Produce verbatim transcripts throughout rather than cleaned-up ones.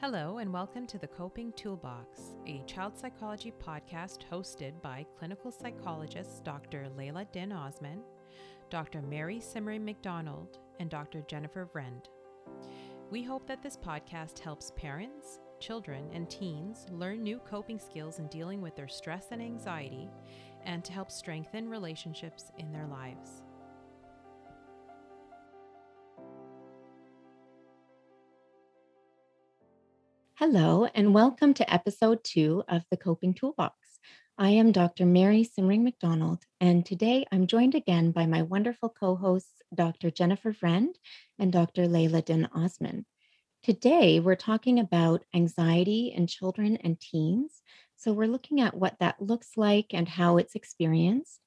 Hello and welcome to The Coping Toolbox, a child psychology podcast hosted by clinical psychologists Doctor Laila Din Osman, Doctor Mary Simri McDonald, and Doctor Jennifer Friend. We hope that this podcast helps parents, children, and teens learn new coping skills in dealing with their stress and anxiety, and to help strengthen relationships in their lives. Hello, and welcome to episode two of The Coping Toolbox. I am Doctor Mary Simri McDonald, and today I'm joined again by my wonderful co-hosts, Doctor Jennifer Friend and Doctor Laila Din Osman. Today, we're talking about anxiety in children and teens. So we're looking at what that looks like and how it's experienced.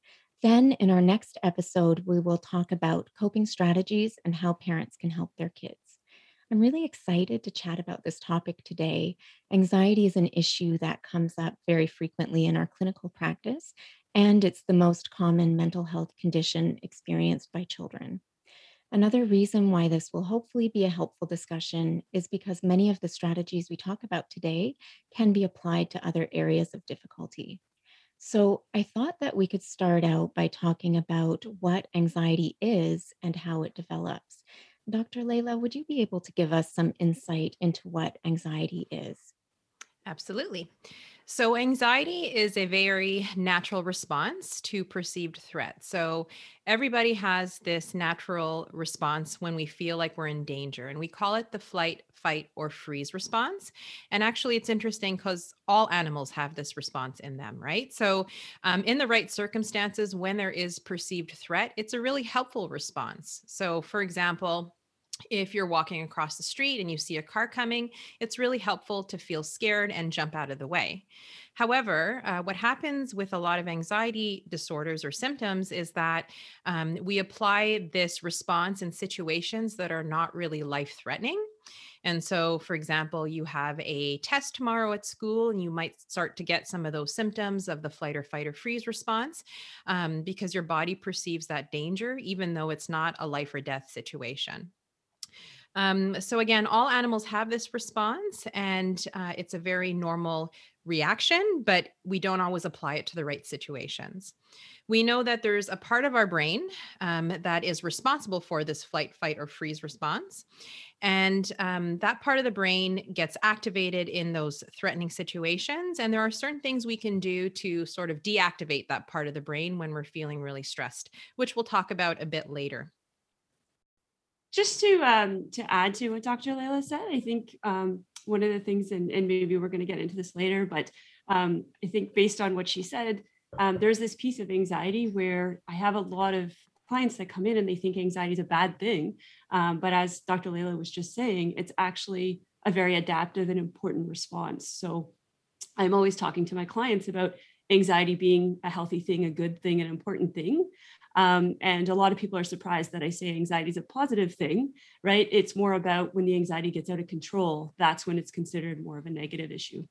Then in our next episode, we will talk about coping strategies and how parents can help their kids. I'm really excited to chat about this topic today. Anxiety is an issue that comes up very frequently in our clinical practice, and it's the most common mental health condition experienced by children. Another reason why this will hopefully be a helpful discussion is because many of the strategies we talk about today can be applied to other areas of difficulty. So I thought that we could start out by talking about what anxiety is and how it develops. Doctor Laila, would you be able to give us some insight into what anxiety is? Absolutely. So anxiety is a very natural response to perceived threat. So everybody has this natural response when we feel like we're in danger, and we call it the flight, fight, or freeze response. And actually, it's interesting because all animals have this response in them, right? So um, in the right circumstances, when there is perceived threat, it's a really helpful response. So for example, if you're walking across the street and you see a car coming, it's really helpful to feel scared and jump out of the way. However, uh, what happens with a lot of anxiety disorders or symptoms is that um, we apply this response in situations that are not really life-threatening. And so, for example, you have a test tomorrow at school, and you might start to get some of those symptoms of the flight or fight or freeze response um, because your body perceives that danger, even though it's not a life or death situation. Um, so again, all animals have this response, and uh, it's a very normal reaction, but we don't always apply it to the right situations. We know that there's a part of our brain um, that is responsible for this flight, fight, or freeze response. And um, that part of the brain gets activated in those threatening situations. And there are certain things we can do to sort of deactivate that part of the brain when we're feeling really stressed, which we'll talk about a bit later. Just to um, to add to what Doctor Laila said, I think um, one of the things, and, and maybe we're going to get into this later, but um, I think based on what she said, um, there's this piece of anxiety where I have a lot of clients that come in and they think anxiety is a bad thing. Um, but as Doctor Laila was just saying, it's actually a very adaptive and important response. So I'm always talking to my clients about anxiety being a healthy thing, a good thing, an important thing. Um, and a lot of people are surprised that I say anxiety is a positive thing, right? It's more about when the anxiety gets out of control, that's when it's considered more of a negative issue.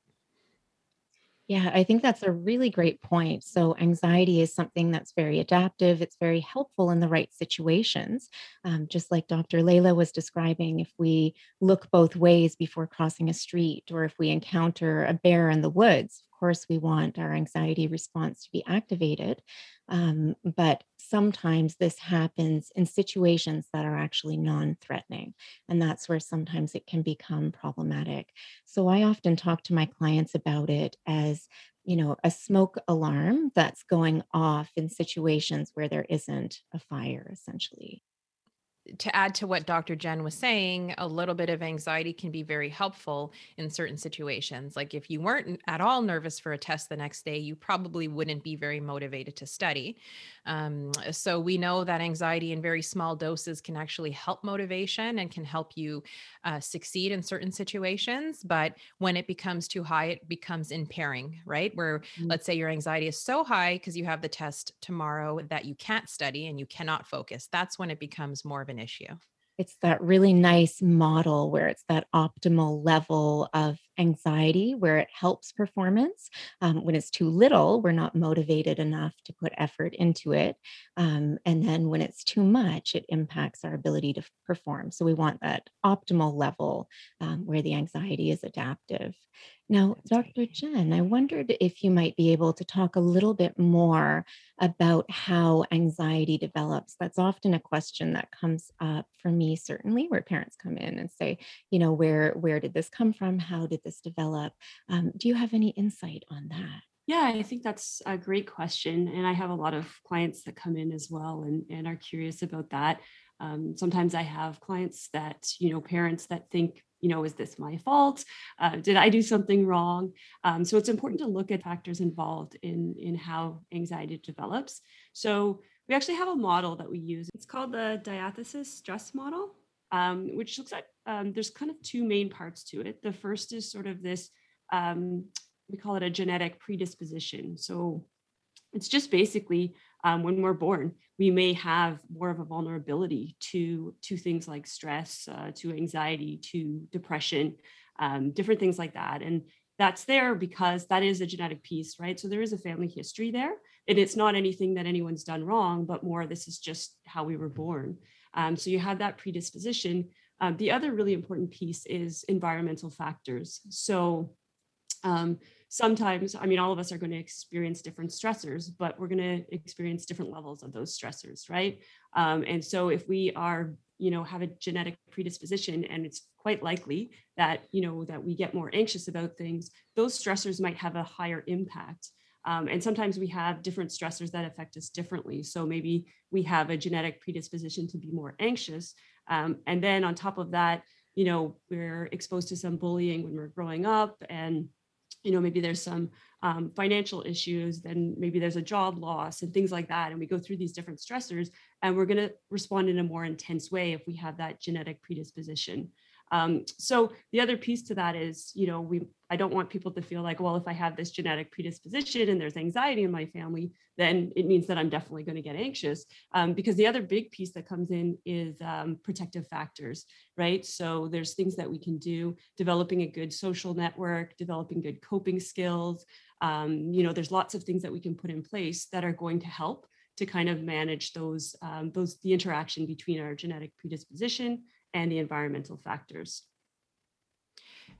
Yeah, I think that's a really great point. So anxiety is something that's very adaptive. It's very helpful in the right situations. Um, just like Doctor Laila was describing, if we look both ways before crossing a street, or if we encounter a bear in the woods, of course, we want our anxiety response to be activated. Um, but sometimes this happens in situations that are actually non-threatening, and that's where sometimes it can become problematic. So I often talk to my clients about it as, you know, a smoke alarm that's going off in situations where there isn't a fire, essentially. To add to what Doctor Jen was saying, a little bit of anxiety can be very helpful in certain situations. Like if you weren't at all nervous for a test the next day, you probably wouldn't be very motivated to study. Um, so we know that anxiety in very small doses can actually help motivation and can help you uh, succeed in certain situations. But when it becomes too high, it becomes impairing, right? Where mm-hmm. let's say your anxiety is so high because you have the test tomorrow that you can't study and you cannot focus. That's when it becomes more of an issue. It's that really nice model where it's that optimal level of anxiety, where it helps performance. Um, when it's too little, we're not motivated enough to put effort into it. Um, and then when it's too much, it impacts our ability to perform. So we want that optimal level um, where the anxiety is adaptive. Now, Doctor Jen, I wondered if you might be able to talk a little bit more about how anxiety develops. That's often a question that comes up for me, certainly, where parents come in and say, you know, where, where did this come from? How did this develop? Um, do you have any insight on that? Yeah, I think that's a great question. And I have a lot of clients that come in as well and, and are curious about that. Um, sometimes I have clients that, you know, parents that think, you know, is this my fault? Uh, did I do something wrong? Um, so it's important to look at factors involved in, in how anxiety develops. So we actually have a model that we use. It's called the diathesis stress model, um, which looks at, um, there's kind of two main parts to it. The first is sort of this, um, we call it a genetic predisposition. So it's just basically um, when we're born, we may have more of a vulnerability to, to things like stress, uh, to anxiety, to depression, um, different things like that. And that's there because that is a genetic piece, right? So there is a family history there, and it's not anything that anyone's done wrong, but more this is just how we were born. Um, so you have that predisposition. Um, the other really important piece is environmental factors. So Um, sometimes, I mean, all of us are going to experience different stressors, but we're going to experience different levels of those stressors, right? Um, and so if we are, you know, have a genetic predisposition, and it's quite likely that, you know, that we get more anxious about things, those stressors might have a higher impact. Um, and sometimes we have different stressors that affect us differently. So maybe we have a genetic predisposition to be more anxious. Um, and then on top of that, you know, we're exposed to some bullying when we're growing up, and you know, maybe there's some um, financial issues, then maybe there's a job loss and things like that. And we go through these different stressors, and we're going to respond in a more intense way if we have that genetic predisposition. Um, so the other piece to that is, you know, we, I don't want people to feel like, well, if I have this genetic predisposition and there's anxiety in my family, then it means that I'm definitely going to get anxious. Um, because the other big piece that comes in is um, protective factors, right? So there's things that we can do, developing a good social network, developing good coping skills. Um, you know, there's lots of things that we can put in place that are going to help to kind of manage those, um, those, the interaction between our genetic predisposition and the environmental factors.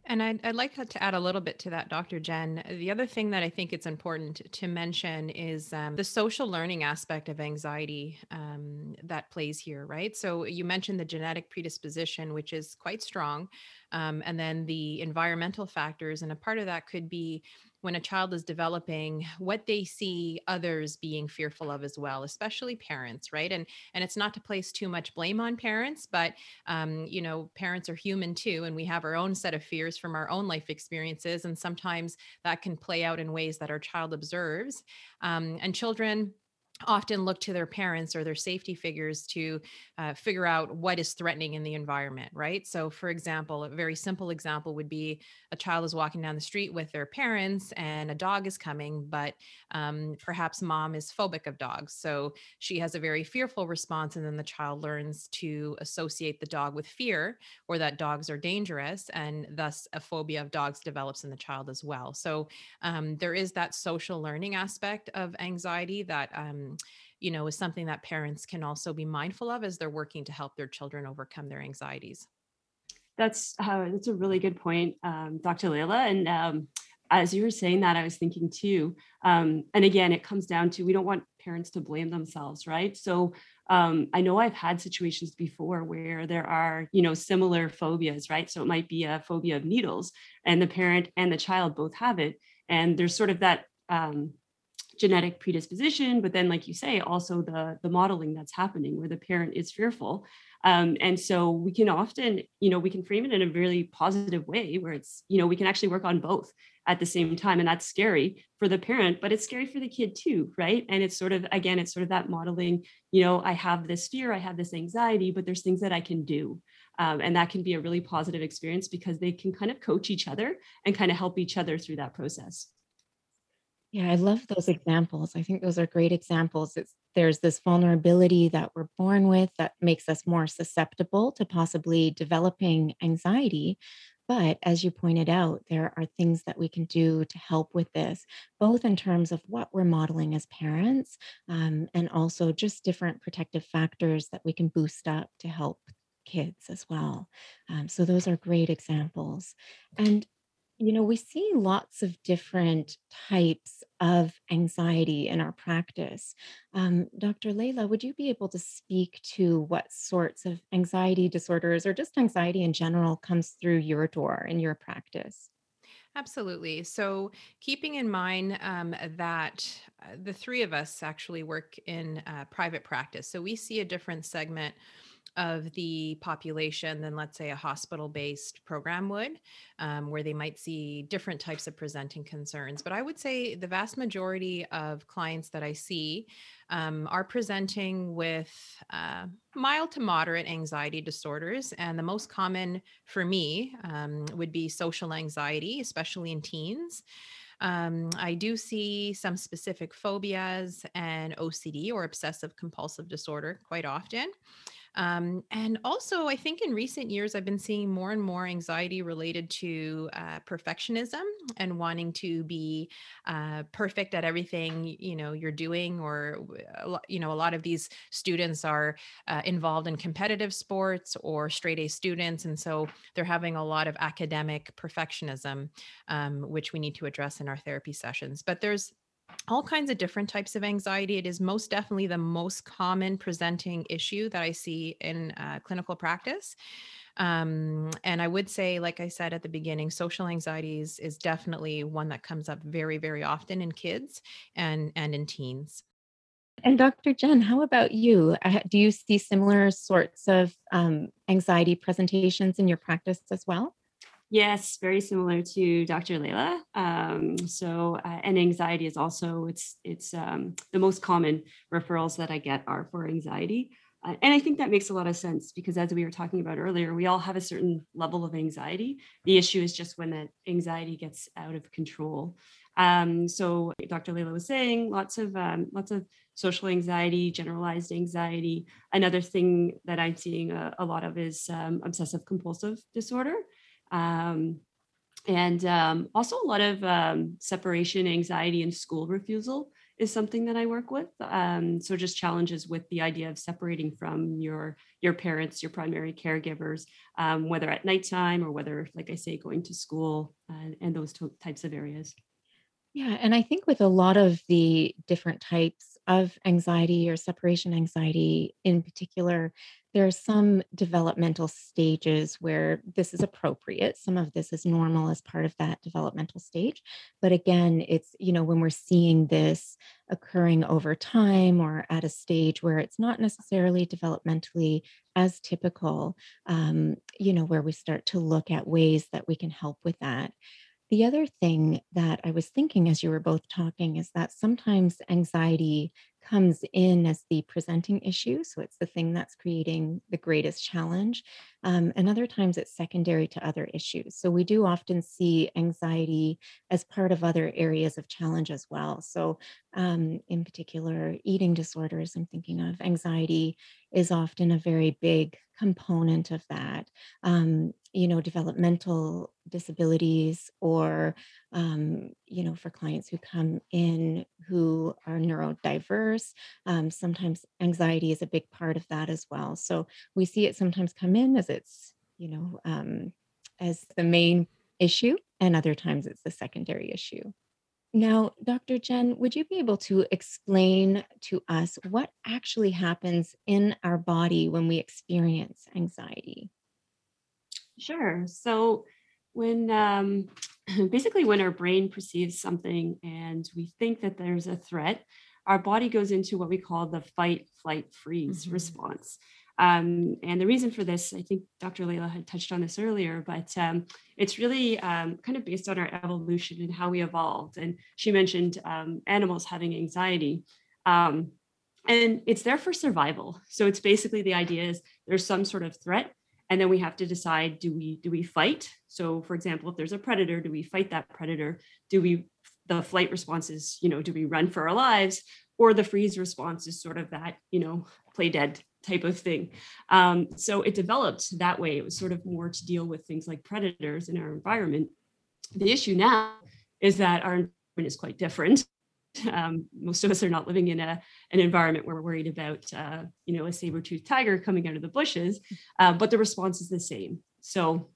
And I'd, I'd like to add a little bit to that, Doctor Jen. The other thing that I think it's important to mention is um, the social learning aspect of anxiety um, that plays here, right? So you mentioned the genetic predisposition, which is quite strong, um, and then the environmental factors. And a part of that could be when a child is developing, what they see others being fearful of as well, especially parents, right? And and it's not to place too much blame on parents, but um, you know, parents are human too, and we have our own set of fears from our own life experiences, and sometimes that can play out in ways that our child observes. Um, and children often look to their parents or their safety figures to uh, figure out what is threatening in the environment, right? So for example, a very simple example would be a child is walking down the street with their parents and a dog is coming, but um, perhaps mom is phobic of dogs. So she has a very fearful response, and then the child learns to associate the dog with fear, or that dogs are dangerous, and thus a phobia of dogs develops in the child as well. So um, there is that social learning aspect of anxiety that um, you know, is something that parents can also be mindful of as they're working to help their children overcome their anxieties. That's uh, that's a really good point, um, Doctor Laila. And um, as you were saying that, I was thinking too. Um, and again, it comes down to, we don't want parents to blame themselves, right? So um, I know I've had situations before where there are, you know, similar phobias, right? So it might be a phobia of needles, and the parent and the child both have it. And there's sort of that, um, genetic predisposition, but then, like you say, also the, the modeling that's happening where the parent is fearful. Um, and so we can often, you know, we can frame it in a really positive way where it's, you know, we can actually work on both at the same time. And that's scary for the parent, but it's scary for the kid too, right? And it's sort of, again, it's sort of that modeling, you know, I have this fear, I have this anxiety, but there's things that I can do. Um, and that can be a really positive experience because they can kind of coach each other and kind of help each other through that process. Yeah, I love those examples. I think those are great examples. It's, there's this vulnerability that we're born with that makes us more susceptible to possibly developing anxiety. But as you pointed out, there are things that we can do to help with this, both in terms of what we're modeling as parents, um, and also just different protective factors that we can boost up to help kids as well. Um, so those are great examples. And you know, we see lots of different types of anxiety in our practice. Um, Doctor Laila, would you be able to speak to what sorts of anxiety disorders or just anxiety in general comes through your door in your practice? Absolutely. So keeping in mind um, that uh, the three of us actually work in uh, private practice. So we see a different segment of the population than, let's say, a hospital-based program would, um, where they might see different types of presenting concerns. But I would say the vast majority of clients that I see um, are presenting with uh, mild to moderate anxiety disorders. And the most common for me um, would be social anxiety, especially in teens. Um, I do see some specific phobias and O C D, or obsessive compulsive disorder, quite often. Um, and also, I think in recent years, I've been seeing more and more anxiety related to uh, perfectionism and wanting to be uh, perfect at everything, you know, you're doing, or, you know, a lot of these students are uh, involved in competitive sports or straight A students. And so they're having a lot of academic perfectionism, um, which we need to address in our therapy sessions. But there's all kinds of different types of anxiety. It is most definitely the most common presenting issue that I see in uh, clinical practice. Um, and I would say, like I said at the beginning, social anxiety is, is definitely one that comes up very, very often in kids and, and in teens. And Doctor Jen, how about you? Do you see similar sorts of um, anxiety presentations in your practice as well? Yes, very similar to Doctor Laila. Um, so, uh, and anxiety is also, it's it's um, the most common referrals that I get are for anxiety. Uh, and I think that makes a lot of sense, because as we were talking about earlier, we all have a certain level of anxiety. The issue is just when that anxiety gets out of control. Um, so Doctor Laila was saying lots of um, lots of social anxiety, generalized anxiety. Another thing that I'm seeing a, a lot of is um, obsessive compulsive disorder. Um, and um, also a lot of um, separation anxiety and school refusal is something that I work with. Um, so just challenges with the idea of separating from your your parents, your primary caregivers, um, whether at nighttime or whether, like I say, going to school uh, and those t- types of areas. Yeah, and I think with a lot of the different types of anxiety or separation anxiety in particular, there are some developmental stages where this is appropriate. Some of this is normal as part of that developmental stage. But again, it's, you know, when we're seeing this occurring over time or at a stage where it's not necessarily developmentally as typical, um, you know, where we start to look at ways that we can help with that. The other thing that I was thinking as you were both talking is that sometimes anxiety comes in as the presenting issue. So it's the thing that's creating the greatest challenge. Um, and other times it's secondary to other issues. So we do often see anxiety as part of other areas of challenge as well. So um, in particular, eating disorders, I'm thinking of anxiety is often a very big component of that. Um, you know, developmental disabilities, or, um, you know, for clients who come in who are neurodiverse, um, sometimes anxiety is a big part of that as well. So we see it sometimes come in as it's, you know, um, as the main issue, and other times it's the secondary issue. Now, Doctor Jen, would you be able to explain to us what actually happens in our body when we experience anxiety? Sure. So when um, basically when our brain perceives something and we think that there's a threat, our body goes into what we call the fight, flight, freeze mm-hmm. response. Um, and the reason for this, I think Doctor Laila had touched on this earlier, but um, it's really um, kind of based on our evolution and how we evolved. And she mentioned um, animals having anxiety. Um, and it's there for survival. So it's basically the idea is there's some sort of threat, and then we have to decide, do we do we fight? So for example, if there's a predator, do we fight that predator? Do we, the flight response is, you know, do we run for our lives? Or the freeze response is sort of that, you know, play dead type of thing. Um, so it developed that way. It was sort of more to deal with things like predators in our environment. The issue now is that our environment is quite different. Um, most of us are not living in a, an environment where we're worried about, uh, you know, a saber-toothed tiger coming out of the bushes, uh, but the response is the same. So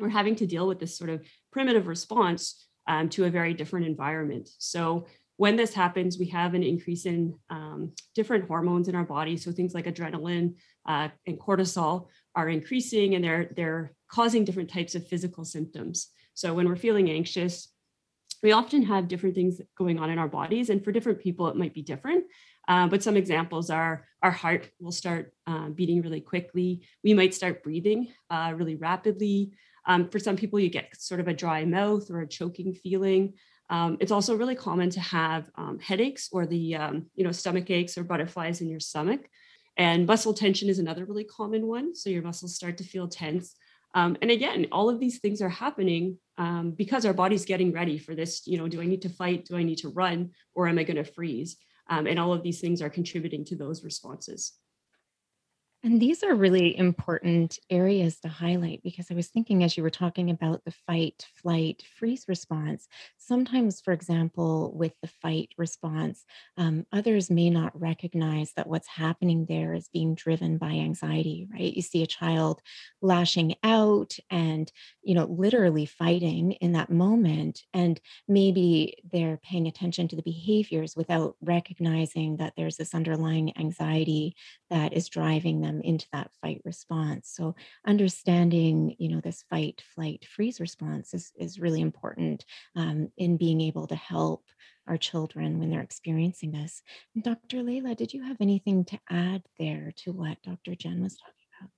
we're having to deal with this sort of primitive response um, to a very different environment. So when this happens, we have an increase in um, different hormones in our body. So things like adrenaline uh, and cortisol are increasing, and they're, they're causing different types of physical symptoms. So when we're feeling anxious, we often have different things going on in our bodies, and for different people, it might be different. Uh, but some examples are our heart will start uh, beating really quickly. We might start breathing uh, really rapidly. Um, for some people, you get sort of a dry mouth or a choking feeling. Um, it's also really common to have um, headaches or the um, you know, stomach aches or butterflies in your stomach. And muscle tension is another really common one. So your muscles start to feel tense. Um, and again, all of these things are happening um, because our body's getting ready for this, you know, do I need to fight? Do I need to run? Or am I going to freeze? Um, and all of these things are contributing to those responses. And these are really important areas to highlight, because I was thinking as you were talking about the fight, flight, freeze response, sometimes, for example, with the fight response, um, others may not recognize that what's happening there is being driven by anxiety, right? You see a child lashing out and, you know, literally fighting in that moment, and maybe they're paying attention to the behaviors without recognizing that there's this underlying anxiety that is driving them into that fight response. So understanding, you know, this fight, flight, freeze response is, is really important um, in being able to help our children when they're experiencing this. And Doctor Laila, did you have anything to add there to what Doctor Jen was talking about?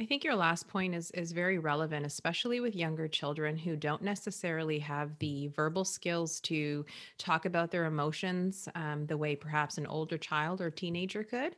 I think your last point is, is very relevant, especially with younger children who don't necessarily have the verbal skills to talk about their emotions um, the way perhaps an older child or teenager could.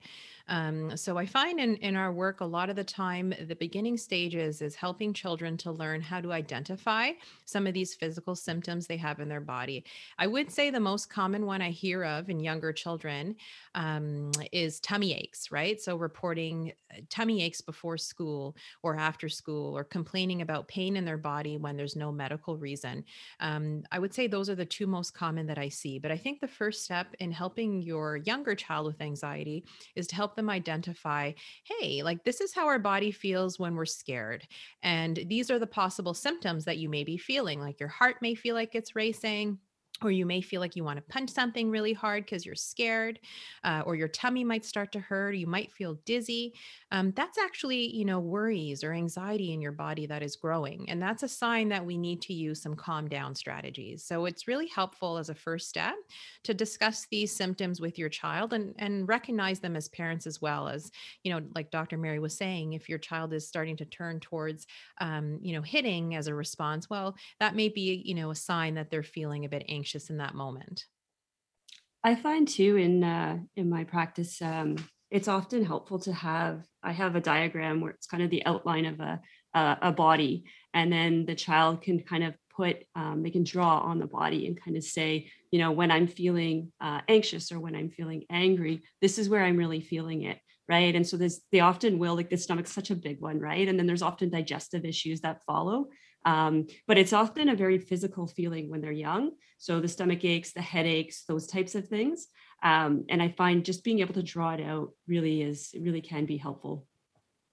Um, so I find in, in our work, a lot of the time, the beginning stages is helping children to learn how to identify some of these physical symptoms they have in their body. I would say the most common one I hear of in younger children um, is tummy aches, right? So reporting tummy aches before school or after school, or complaining about pain in their body when there's no medical reason. Um, I would say those are the two most common that I see. But I think the first step in helping your younger child with anxiety is to help them identify, hey, like this is how our body feels when we're scared. And these are the possible symptoms that you may be feeling. Like your heart may feel like it's racing, or you may feel like you want to punch something really hard because you're scared, uh, or your tummy might start to hurt, or you might feel dizzy. Um, that's actually, you know, worries or anxiety in your body that is growing. And that's a sign that we need to use some calm down strategies. So it's really helpful as a first step to discuss these symptoms with your child, and, and recognize them as parents as well as, you know, like Doctor Mary was saying, if your child is starting to turn towards, um, you know, hitting as a response, well, that may be, you know, a sign that they're feeling a bit anxious in that moment. I find too in uh, in my practice, um, it's often helpful to have, I have a diagram where it's kind of the outline of a, a, a body, and then the child can kind of put, um, they can draw on the body and kind of say, you know, when I'm feeling uh, anxious or when I'm feeling angry, this is where I'm really feeling it, right? And so there's, they often will, like the stomach's such a big one, right? And then there's often digestive issues that follow. Um, but it's often a very physical feeling when they're young. So the stomach aches, the headaches, those types of things. Um, and I find just being able to draw it out really is, really can be helpful.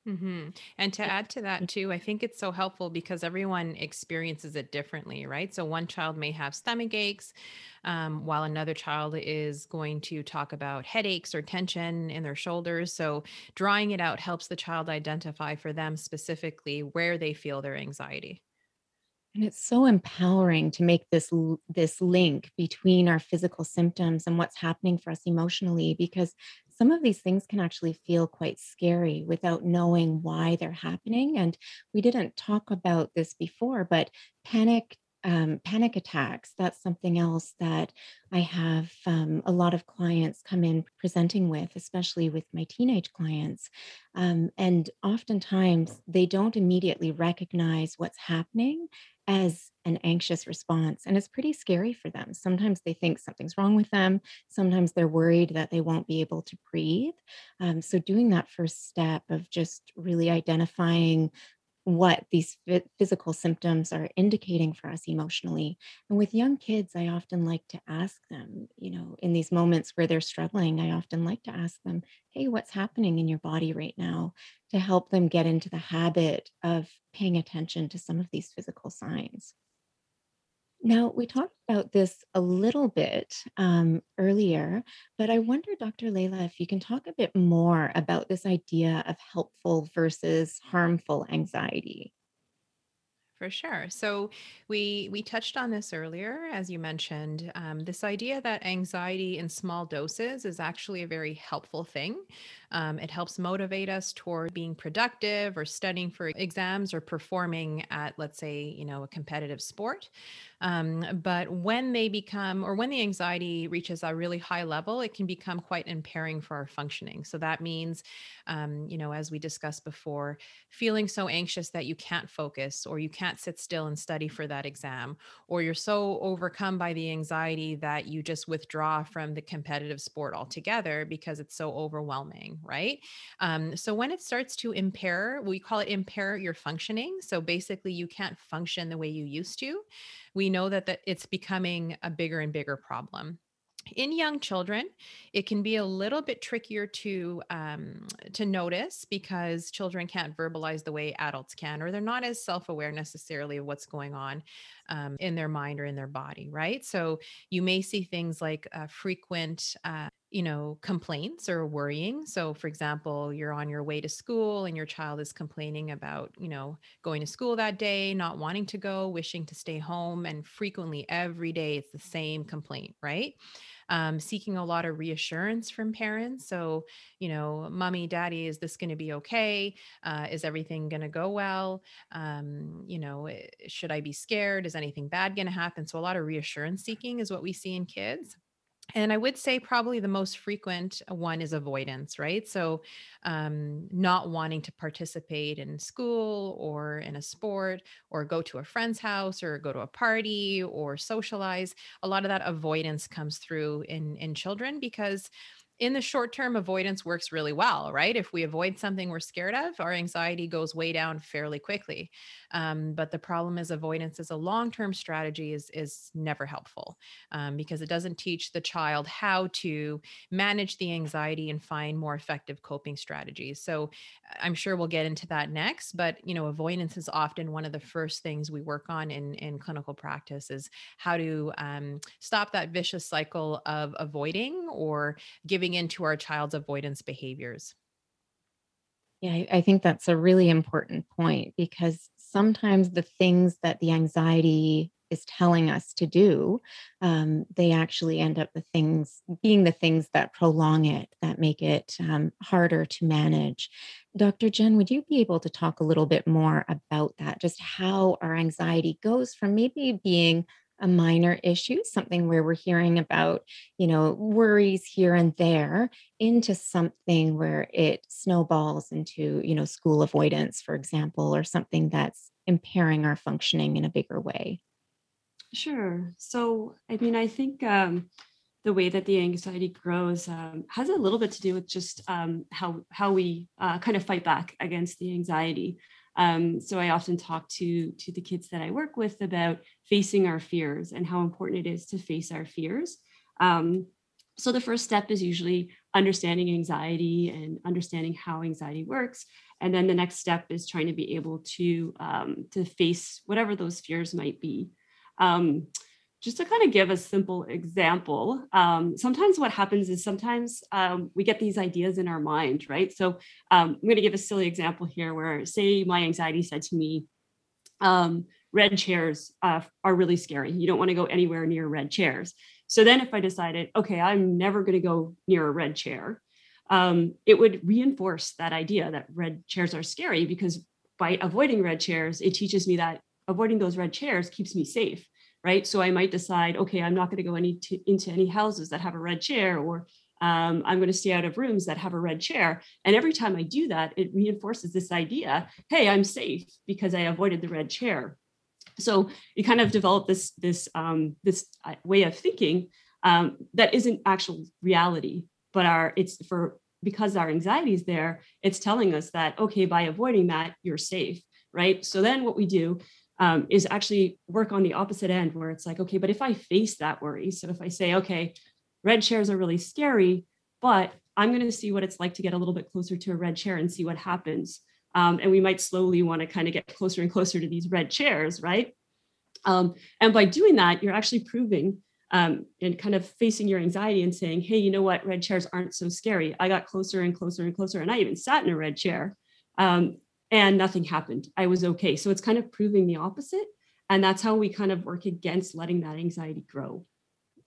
Mm-hmm. And to add to that too, I think it's so helpful because everyone experiences it differently, right? So one child may have stomach aches, um, while another child is going to talk about headaches or tension in their shoulders. So drawing it out helps the child identify for them specifically where they feel their anxiety. And it's so empowering to make this, this link between our physical symptoms and what's happening for us emotionally, because some of these things can actually feel quite scary without knowing why they're happening. And we didn't talk about this before, but panic, um, panic attacks, that's something else that I have um, a lot of clients come in presenting with, especially with my teenage clients. Um, and oftentimes they don't immediately recognize what's happening. as an anxious response. And it's pretty scary for them. Sometimes they think something's wrong with them. Sometimes they're worried that they won't be able to breathe. Um, so doing that first step of just really identifying what these physical symptoms are indicating for us emotionally. And with young kids, I often like to ask them, you know, in these moments where they're struggling, I often like to ask them, hey, what's happening in your body right now, to help them get into the habit of paying attention to some of these physical signs. Now, we talked about this a little bit um, earlier, but I wonder, Doctor Laila, if you can talk a bit more about this idea of helpful versus harmful anxiety. For sure. So we we touched on this earlier, as you mentioned, um, this idea that anxiety in small doses is actually a very helpful thing. Um, it helps motivate us toward being productive or studying for exams or performing at, let's say, you know, a competitive sport. Um, but when they become, or when the anxiety reaches a really high level, it can become quite impairing for our functioning. So that means, um, you know, as we discussed before, feeling so anxious that you can't focus or you can't sit still and study for that exam, or you're so overcome by the anxiety that you just withdraw from the competitive sport altogether because it's so overwhelming, right? Um, so when it starts to impair, we call it impair your functioning. So basically you can't function the way you used to. We know that, that it's becoming a bigger and bigger problem. In young children, it can be a little bit trickier to um, to notice because children can't verbalize the way adults can, or they're not as self-aware necessarily of what's going on um, in their mind or in their body, right? So you may see things like uh, frequent uh, you know, complaints or worrying. So for example, you're on your way to school and your child is complaining about, you know, going to school that day, not wanting to go, wishing to stay home. And frequently every day, it's the same complaint, right? Um, seeking a lot of reassurance from parents. So, you know, mommy, daddy, is this going to be okay? Uh, is everything going to go well? Um, you know, should I be scared? Is anything bad going to happen? So a lot of reassurance seeking is what we see in kids. And I would say probably the most frequent one is avoidance, right? So um, not wanting to participate in school or in a sport or go to a friend's house or go to a party or socialize. A lot of that avoidance comes through in, in children because in the short term, avoidance works really well, right? If we avoid something we're scared of, our anxiety goes way down fairly quickly. Um, but the problem is avoidance as a long-term strategy is, is never helpful um, because it doesn't teach the child how to manage the anxiety and find more effective coping strategies. So I'm sure we'll get into that next, but you know, avoidance is often one of the first things we work on in, in clinical practice is how to um, stop that vicious cycle of avoiding or giving into our child's avoidance behaviors. Yeah, I think that's a really important point because sometimes the things that the anxiety is telling us to do, um, they actually end up the things being the things that prolong it, that make it um, harder to manage. Doctor Jen, would you be able to talk a little bit more about that? Just how our anxiety goes from maybe being a minor issue, something where we're hearing about, you know, worries here and there, into something where it snowballs into, you know, school avoidance, for example, or something that's impairing our functioning in a bigger way. Sure. So, I mean, I think um, the way that the anxiety grows um, has a little bit to do with just um, how how we uh, kind of fight back against the anxiety. Um, so I often talk to, to the kids that I work with about facing our fears and how important it is to face our fears. Um, so the first step is usually understanding anxiety and understanding how anxiety works. And then the next step is trying to be able to, um, to face whatever those fears might be. Um, just to kind of give a simple example, um, sometimes what happens is sometimes um, we get these ideas in our mind, right? So um, I'm going to give a silly example here where, say, my anxiety said to me, um, red chairs uh, are really scary. You don't want to go anywhere near red chairs. So then if I decided, okay, I'm never going to go near a red chair, um, it would reinforce that idea that red chairs are scary because by avoiding red chairs, it teaches me that avoiding those red chairs keeps me safe. Right. So I might decide, okay, I'm not going to go any to, into any houses that have a red chair, or um, I'm going to stay out of rooms that have a red chair. And every time I do that, it reinforces this idea, hey, I'm safe because I avoided the red chair. So you kind of develop this, this, um, this way of thinking um, that isn't actual reality, but our, it's for, because our anxiety is there, it's telling us that, okay, by avoiding that, you're safe, right? So then what we do um, is actually work on the opposite end where it's like, okay, but if I face that worry, so if I say, okay, red chairs are really scary, but I'm going to see what it's like to get a little bit closer to a red chair and see what happens. Um, and we might slowly want to kind of get closer and closer to these red chairs, right? Um, and by doing that, you're actually proving um, and kind of facing your anxiety and saying, hey, you know what? Red chairs aren't so scary. I got closer and closer and closer, and I even sat in a red chair um, and nothing happened. I was okay. So it's kind of proving the opposite. And that's how we kind of work against letting that anxiety grow.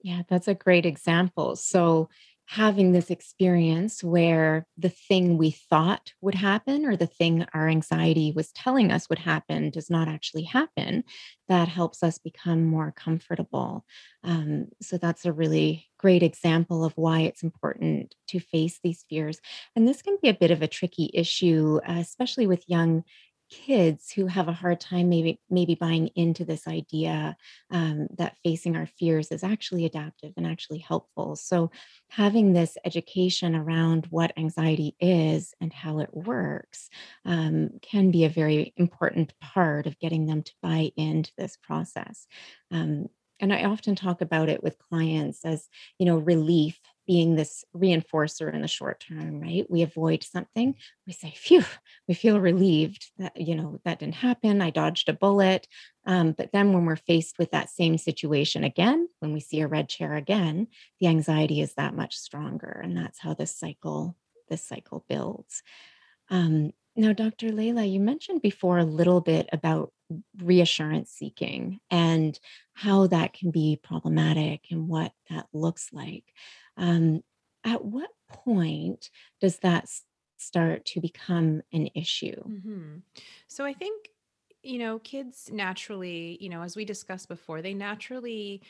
Yeah, that's a great example. So having this experience where the thing we thought would happen or the thing our anxiety was telling us would happen does not actually happen, that helps us become more comfortable. Um, so that's a really great example of why it's important to face these fears. And this can be a bit of a tricky issue, uh, especially with young kids who have a hard time maybe maybe buying into this idea um, that facing our fears is actually adaptive and actually helpful. So having this education around what anxiety is and how it works um, can be a very important part of getting them to buy into this process. Um, and I often talk about it with clients as, you know, relief being this reinforcer in the short term, right? We avoid something, we say, phew, we feel relieved that, you know, that didn't happen. I dodged a bullet. Um, but then when we're faced with that same situation again, when we see a red chair again, the anxiety is that much stronger. And that's how this cycle, this cycle builds. Um, now, Doctor Laila, you mentioned before a little bit about reassurance seeking and how that can be problematic and what that looks like. Um, at what point does that start to become an issue? Mm-hmm. So I think, you know, kids naturally, you know, as we discussed before, they naturally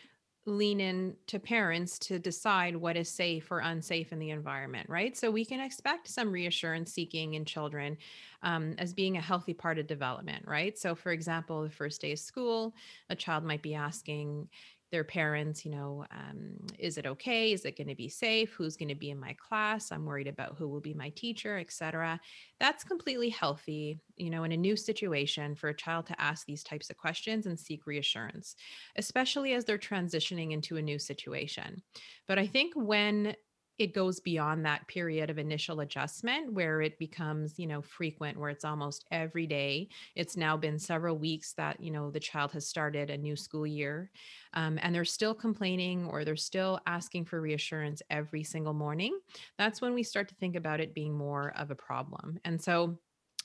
lean in to parents to decide what is safe or unsafe in the environment, right? So we can expect some reassurance seeking in children um, as being a healthy part of development, right? So for example, the first day of school, a child might be asking their parents, you know, um, is it okay? Is it going to be safe? Who's going to be in my class? I'm worried about who will be my teacher, et cetera. That's completely healthy, you know, in a new situation for a child to ask these types of questions and seek reassurance, especially as they're transitioning into a new situation. But I think when it goes beyond that period of initial adjustment where it becomes, you know, frequent, where it's almost every day. It's now been several weeks that, you know, the child has started a new school year um, and they're still complaining or they're still asking for reassurance every single morning. That's when we start to think about it being more of a problem. And so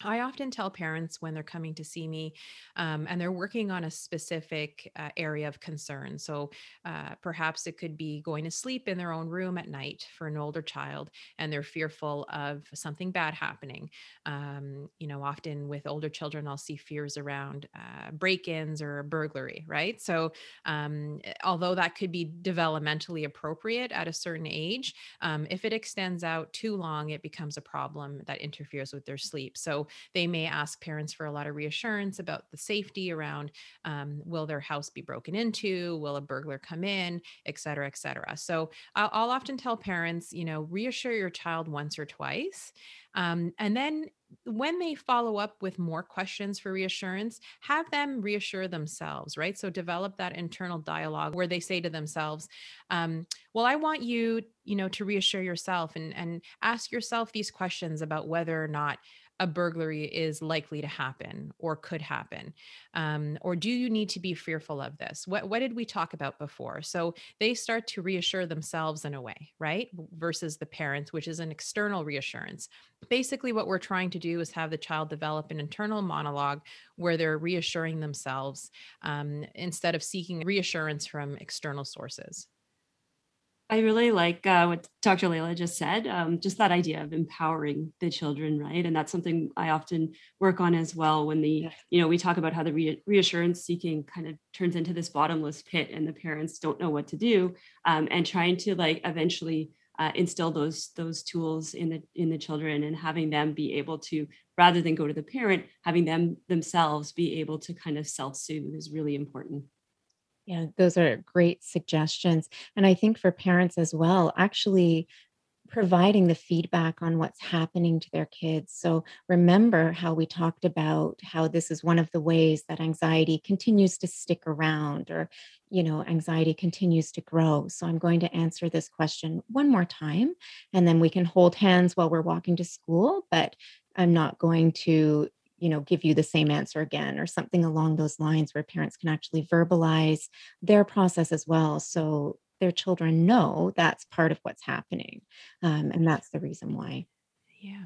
I often tell parents when they're coming to see me um, and they're working on a specific uh, area of concern. So uh, perhaps it could be going to sleep in their own room at night for an older child, and they're fearful of something bad happening. Um, you know, often with older children, I'll see fears around uh, break-ins or burglary, right? So um, although that could be developmentally appropriate at a certain age, um, if it extends out too long, it becomes a problem that interferes with their sleep. So they may ask parents for a lot of reassurance about the safety around, um, will their house be broken into? Will a burglar come in, et cetera, et cetera. So I'll, I'll often tell parents, you know, reassure your child once or twice. Um, and then when they follow up with more questions for reassurance, have them reassure themselves, right? So develop that internal dialogue where they say to themselves, um, well, I want you, you know, to reassure yourself and, and ask yourself these questions about whether or not a burglary is likely to happen or could happen. Um, or do you need to be fearful of this? What, what did we talk about before? So they start to reassure themselves in a way, right? Versus the parents, which is an external reassurance. Basically what we're trying to do is have the child develop an internal monologue where they're reassuring themselves um, instead of seeking reassurance from external sources. I really like uh, what Doctor Laila just said, um, just that idea of empowering the children, right? And that's something I often work on as well when the, yeah. you know, we talk about how the re- reassurance seeking kind of turns into this bottomless pit and the parents don't know what to do um, and trying to like eventually uh, instill those those tools in the in the children and having them be able to rather than go to the parent, having them themselves be able to kind of self-soothe is really important. Yeah, those are great suggestions. And I think for parents as well, actually providing the feedback on what's happening to their kids. So remember how we talked about how this is one of the ways that anxiety continues to stick around, or, you know, anxiety continues to grow. So I'm going to answer this question one more time, and then we can hold hands while we're walking to school, but I'm not going to, you know, give you the same answer again, or something along those lines, where parents can actually verbalize their process as well. So their children know that's part of what's happening. Um, and that's the reason why. Yeah.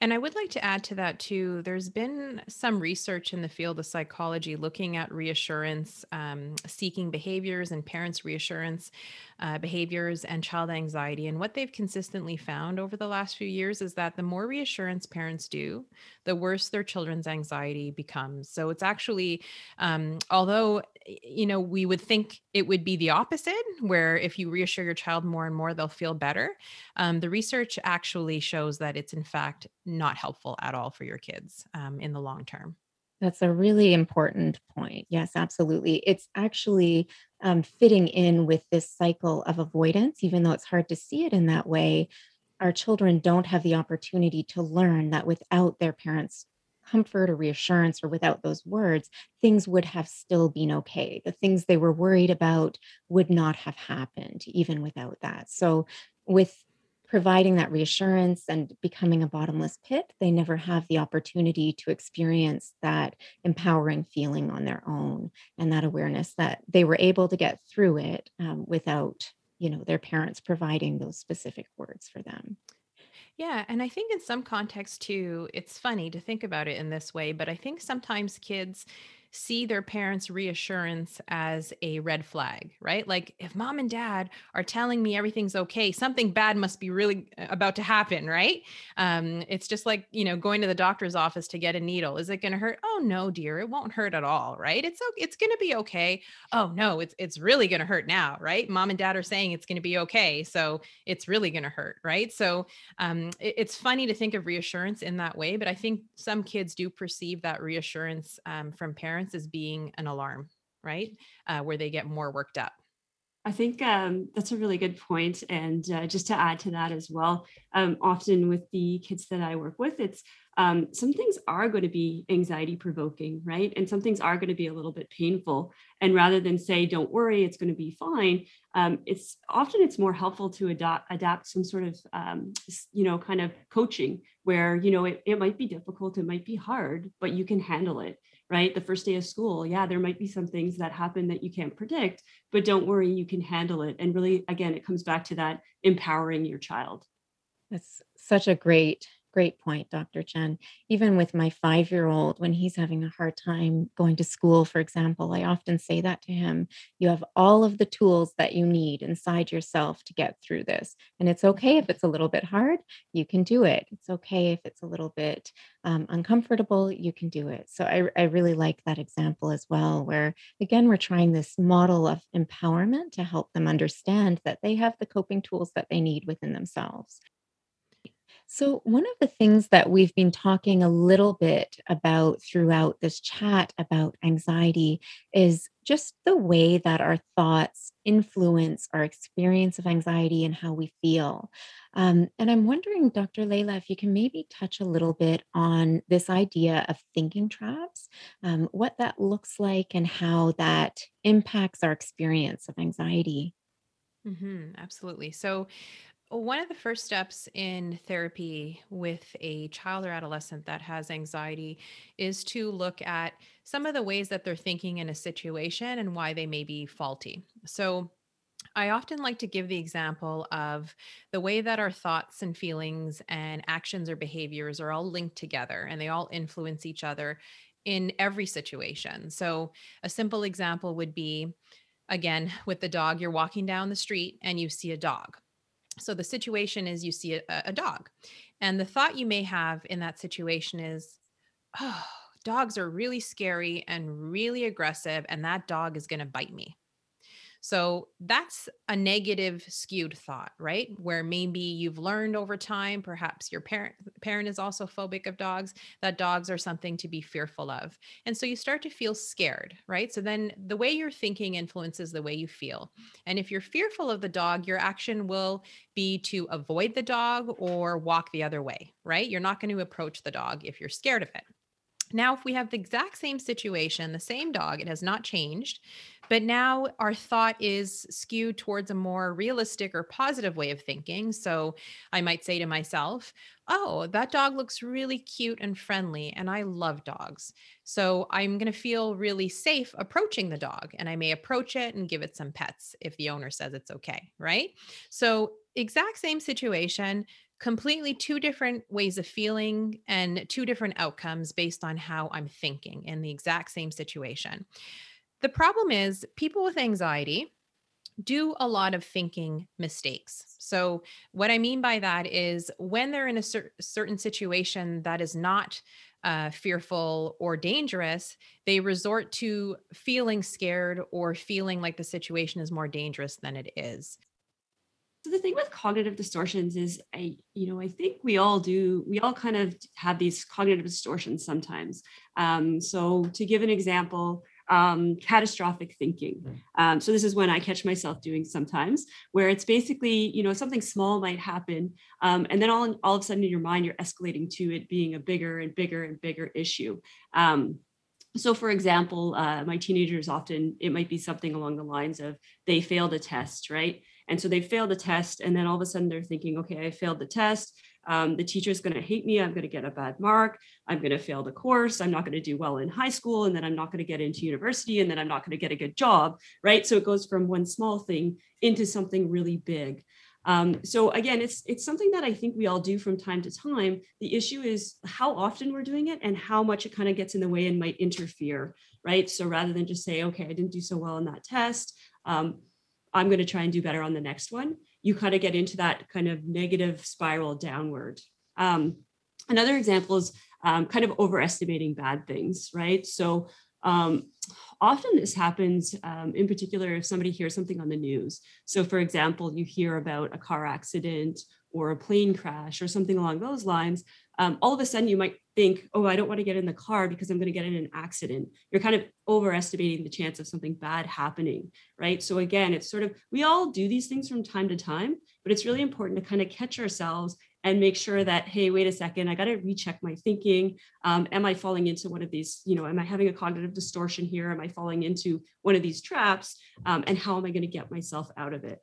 And I would like to add to that too, there's been some research in the field of psychology looking at reassurance, um, seeking behaviors and parents' reassurance uh, behaviors and child anxiety. And what they've consistently found over the last few years is that the more reassurance parents do, the worse their children's anxiety becomes. So it's actually, um, although, you know, we would think it would be the opposite, where if you reassure your child more and more, they'll feel better. Um, the research actually shows that it's in fact not helpful at all for your kids um, in the long term. That's a really important point. Yes, absolutely. It's actually um, fitting in with this cycle of avoidance, even though it's hard to see it in that way. Our children don't have the opportunity to learn that without their parents' comfort or reassurance, or without those words, things would have still been okay. The things they were worried about would not have happened even without that. So with providing that reassurance and becoming a bottomless pit, they never have the opportunity to experience that empowering feeling on their own, and that awareness that they were able to get through it um, without, you know, their parents providing those specific words for them. Yeah. And I think in some contexts too, it's funny to think about it in this way, but I think sometimes kids see their parents' reassurance as a red flag, right? Like if mom and dad are telling me everything's okay, something bad must be really about to happen, right? Um, it's just like, you know, going to the doctor's office to get a needle. Is it going to hurt? Oh no, dear, it won't hurt at all, right? It's it's going to be okay. Oh no, it's it's really going to hurt now, right? Mom and dad are saying it's going to be okay, so it's really going to hurt, right? So um, it, it's funny to think of reassurance in that way, but I think some kids do perceive that reassurance um, from parents as being an alarm, right? Uh, where they get more worked up. I think um, that's a really good point. And uh, just to add to that as well, um, often with the kids that I work with, it's um, some things are going to be anxiety provoking, right? And some things are going to be a little bit painful. And rather than say, don't worry, it's going to be fine. Um, it's often it's more helpful to adopt, adapt some sort of, um, you know, kind of coaching where, you know, it, it might be difficult, it might be hard, but you can handle it. Right? The first day of school, yeah, there might be some things that happen that you can't predict, but don't worry, you can handle it. And really, again, it comes back to that empowering your child. That's such a great, great point, Doctor Jen. Even with my five-year-old, when he's having a hard time going to school, for example, I often say that to him, you have all of the tools that you need inside yourself to get through this. And it's okay if it's a little bit hard, you can do it. It's okay if it's a little bit um, uncomfortable, you can do it. So I, I really like that example as well, where again, we're trying this model of empowerment to help them understand that they have the coping tools that they need within themselves. So one of the things that we've been talking a little bit about throughout this chat about anxiety is just the way that our thoughts influence our experience of anxiety and how we feel. Um, and I'm wondering, Doctor Laila, if you can maybe touch a little bit on this idea of thinking traps, um, what that looks like and how that impacts our experience of anxiety. Mm-hmm, absolutely. So one of the first steps in therapy with a child or adolescent that has anxiety is to look at some of the ways that they're thinking in a situation and why they may be faulty. So I often like to give the example of the way that our thoughts and feelings and actions or behaviors are all linked together, and they all influence each other in every situation. So a simple example would be, again, with the dog, you're walking down the street and you see a dog. So the situation is you see a, a dog, and the thought you may have in that situation is, oh, dogs are really scary and really aggressive, and that dog is going to bite me. So that's a negative skewed thought, right? Where maybe you've learned over time, perhaps your parent parent is also phobic of dogs, that dogs are something to be fearful of. And so you start to feel scared, right? So then the way you're thinking influences the way you feel. And if you're fearful of the dog, your action will be to avoid the dog or walk the other way, right? You're not going to approach the dog if you're scared of it. Now, if we have the exact same situation, the same dog, it has not changed, but now our thought is skewed towards a more realistic or positive way of thinking. So I might say to myself, oh, that dog looks really cute and friendly, and I love dogs. So I'm going to feel really safe approaching the dog, and I may approach it and give it some pets if the owner says it's okay, right? So exact same situation, completely two different ways of feeling and two different outcomes based on how I'm thinking in the exact same situation. The problem is people with anxiety do a lot of thinking mistakes. So what I mean by that is when they're in a cer- certain situation that is not uh, fearful or dangerous, they resort to feeling scared or feeling like the situation is more dangerous than it is. So the thing with cognitive distortions is, I, you know, I think we all do, we all kind of have these cognitive distortions sometimes. Um, so to give an example, um, catastrophic thinking. Um, so this is when I catch myself doing sometimes, where it's basically, you know, something small might happen. Um, and then all, all of a sudden in your mind, you're escalating to it being a bigger and bigger and bigger issue. Um, So for example, uh, my teenagers often, it might be something along the lines of they failed a test, right? And so they failed a test and then all of a sudden they're thinking, okay, I failed the test. Um, the teacher's going to hate me. I'm going to get a bad mark. I'm going to fail the course. I'm not going to do well in high school. And then I'm not going to get into university. And then I'm not going to get a good job, right? So it goes from one small thing into something really big. Um, so again, it's it's something that I think we all do from time to time. The issue is how often we're doing it and how much it kind of gets in the way and might interfere, right? So rather than just say, okay, I didn't do so well on that test, um, I'm going to try and do better on the next one. You kind of get into that kind of negative spiral downward. Um, another example is um, kind of overestimating bad things, right? So um, often this happens, um, in particular, if somebody hears something on the news. So for example, you hear about a car accident or a plane crash or something along those lines. Um, all of a sudden you might think, oh, I don't want to get in the car because I'm going to get in an accident. You're kind of overestimating the chance of something bad happening, right? So again, it's sort of, we all do these things from time to time, but it's really important to kind of catch ourselves and make sure that, hey, wait a second, I got to recheck my thinking. Um, am I falling into one of these, you know, am I having a cognitive distortion here? Am I falling into one of these traps? Um, and how am I going to get myself out of it?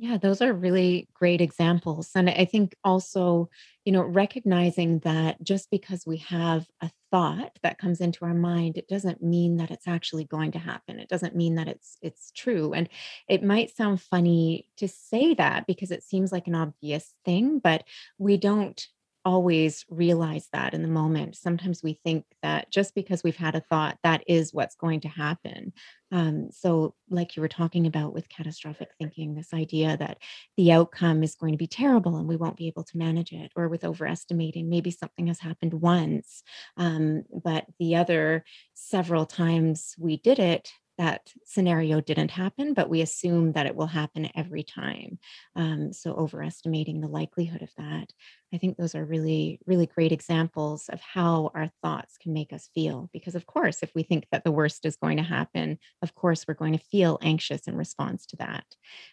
Yeah, those are really great examples. And I think also, you know, recognizing that just because we have a thought that comes into our mind, it doesn't mean that it's actually going to happen. It doesn't mean that it's it's true. And it might sound funny to say that because it seems like an obvious thing, but we don't always realize that in the moment. Sometimes we think that just because we've had a thought, that is what's going to happen. Um, so like you were talking about with catastrophic thinking, this idea that the outcome is going to be terrible and we won't be able to manage it, or with overestimating, maybe something has happened once, um, but the other several times we did it, that scenario didn't happen, but we assume that it will happen every time. Um, so overestimating the likelihood of that. I think those are really, really great examples of how our thoughts can make us feel. Because of course, if we think that the worst is going to happen, of course, we're going to feel anxious in response to that.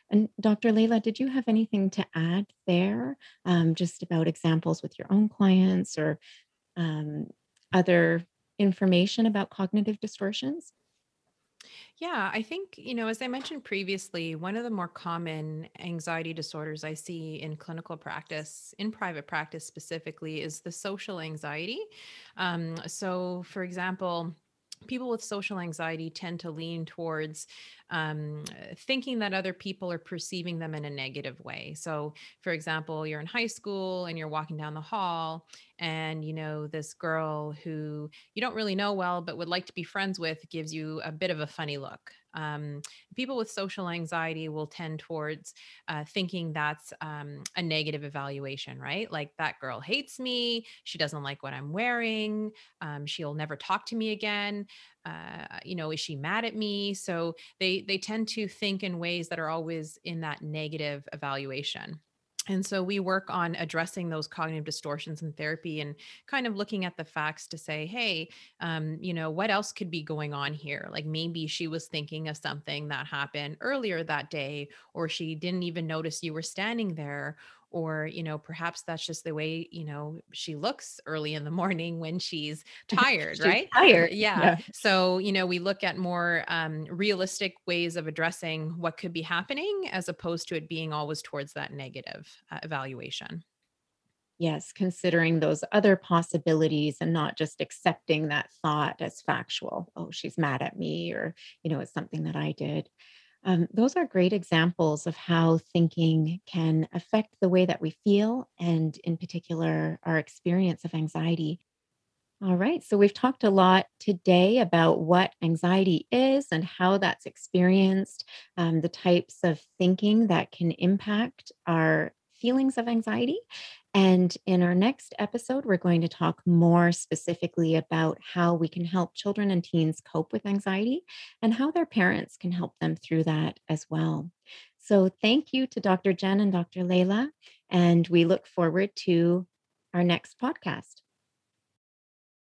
And Doctor Laila, did you have anything to add there? Um, just about examples with your own clients or um, other information about cognitive distortions? Yeah, I think, you know, as I mentioned previously, one of the more common anxiety disorders I see in clinical practice, in private practice specifically, is the social anxiety. Um, so, for example, people with social anxiety tend to lean towards um, thinking that other people are perceiving them in a negative way. So, for example, you're in high school and you're walking down the hall and, you know, this girl who you don't really know well, but would like to be friends with gives you a bit of a funny look. Um, people with social anxiety will tend towards uh, thinking that's um, a negative evaluation, right? Like that girl hates me. She doesn't like what I'm wearing. Um, she'll never talk to me again. uh, you know, is she mad at me? So they, they tend to think in ways that are always in that negative evaluation. And so we work on addressing those cognitive distortions in therapy and kind of looking at the facts to say, hey, um, you know, what else could be going on here? Like maybe she was thinking of something that happened earlier that day, or she didn't even notice you were standing there. Or, you know, perhaps that's just the way, you know, she looks early in the morning when she's tired, she's right? Tired. Yeah. yeah. So, you know, we look at more um, realistic ways of addressing what could be happening as opposed to it being always towards that negative uh, evaluation. Yes. Considering those other possibilities and not just accepting that thought as factual. Oh, she's mad at me, or, you know, it's something that I did. Um, those are great examples of how thinking can affect the way that we feel and in particular, our experience of anxiety. All right. So we've talked a lot today about what anxiety is and how that's experienced, um, the types of thinking that can impact our feelings of anxiety. And in our next episode, we're going to talk more specifically about how we can help children and teens cope with anxiety and how their parents can help them through that as well. So thank you to Doctor Jen and Doctor Laila, and we look forward to our next podcast.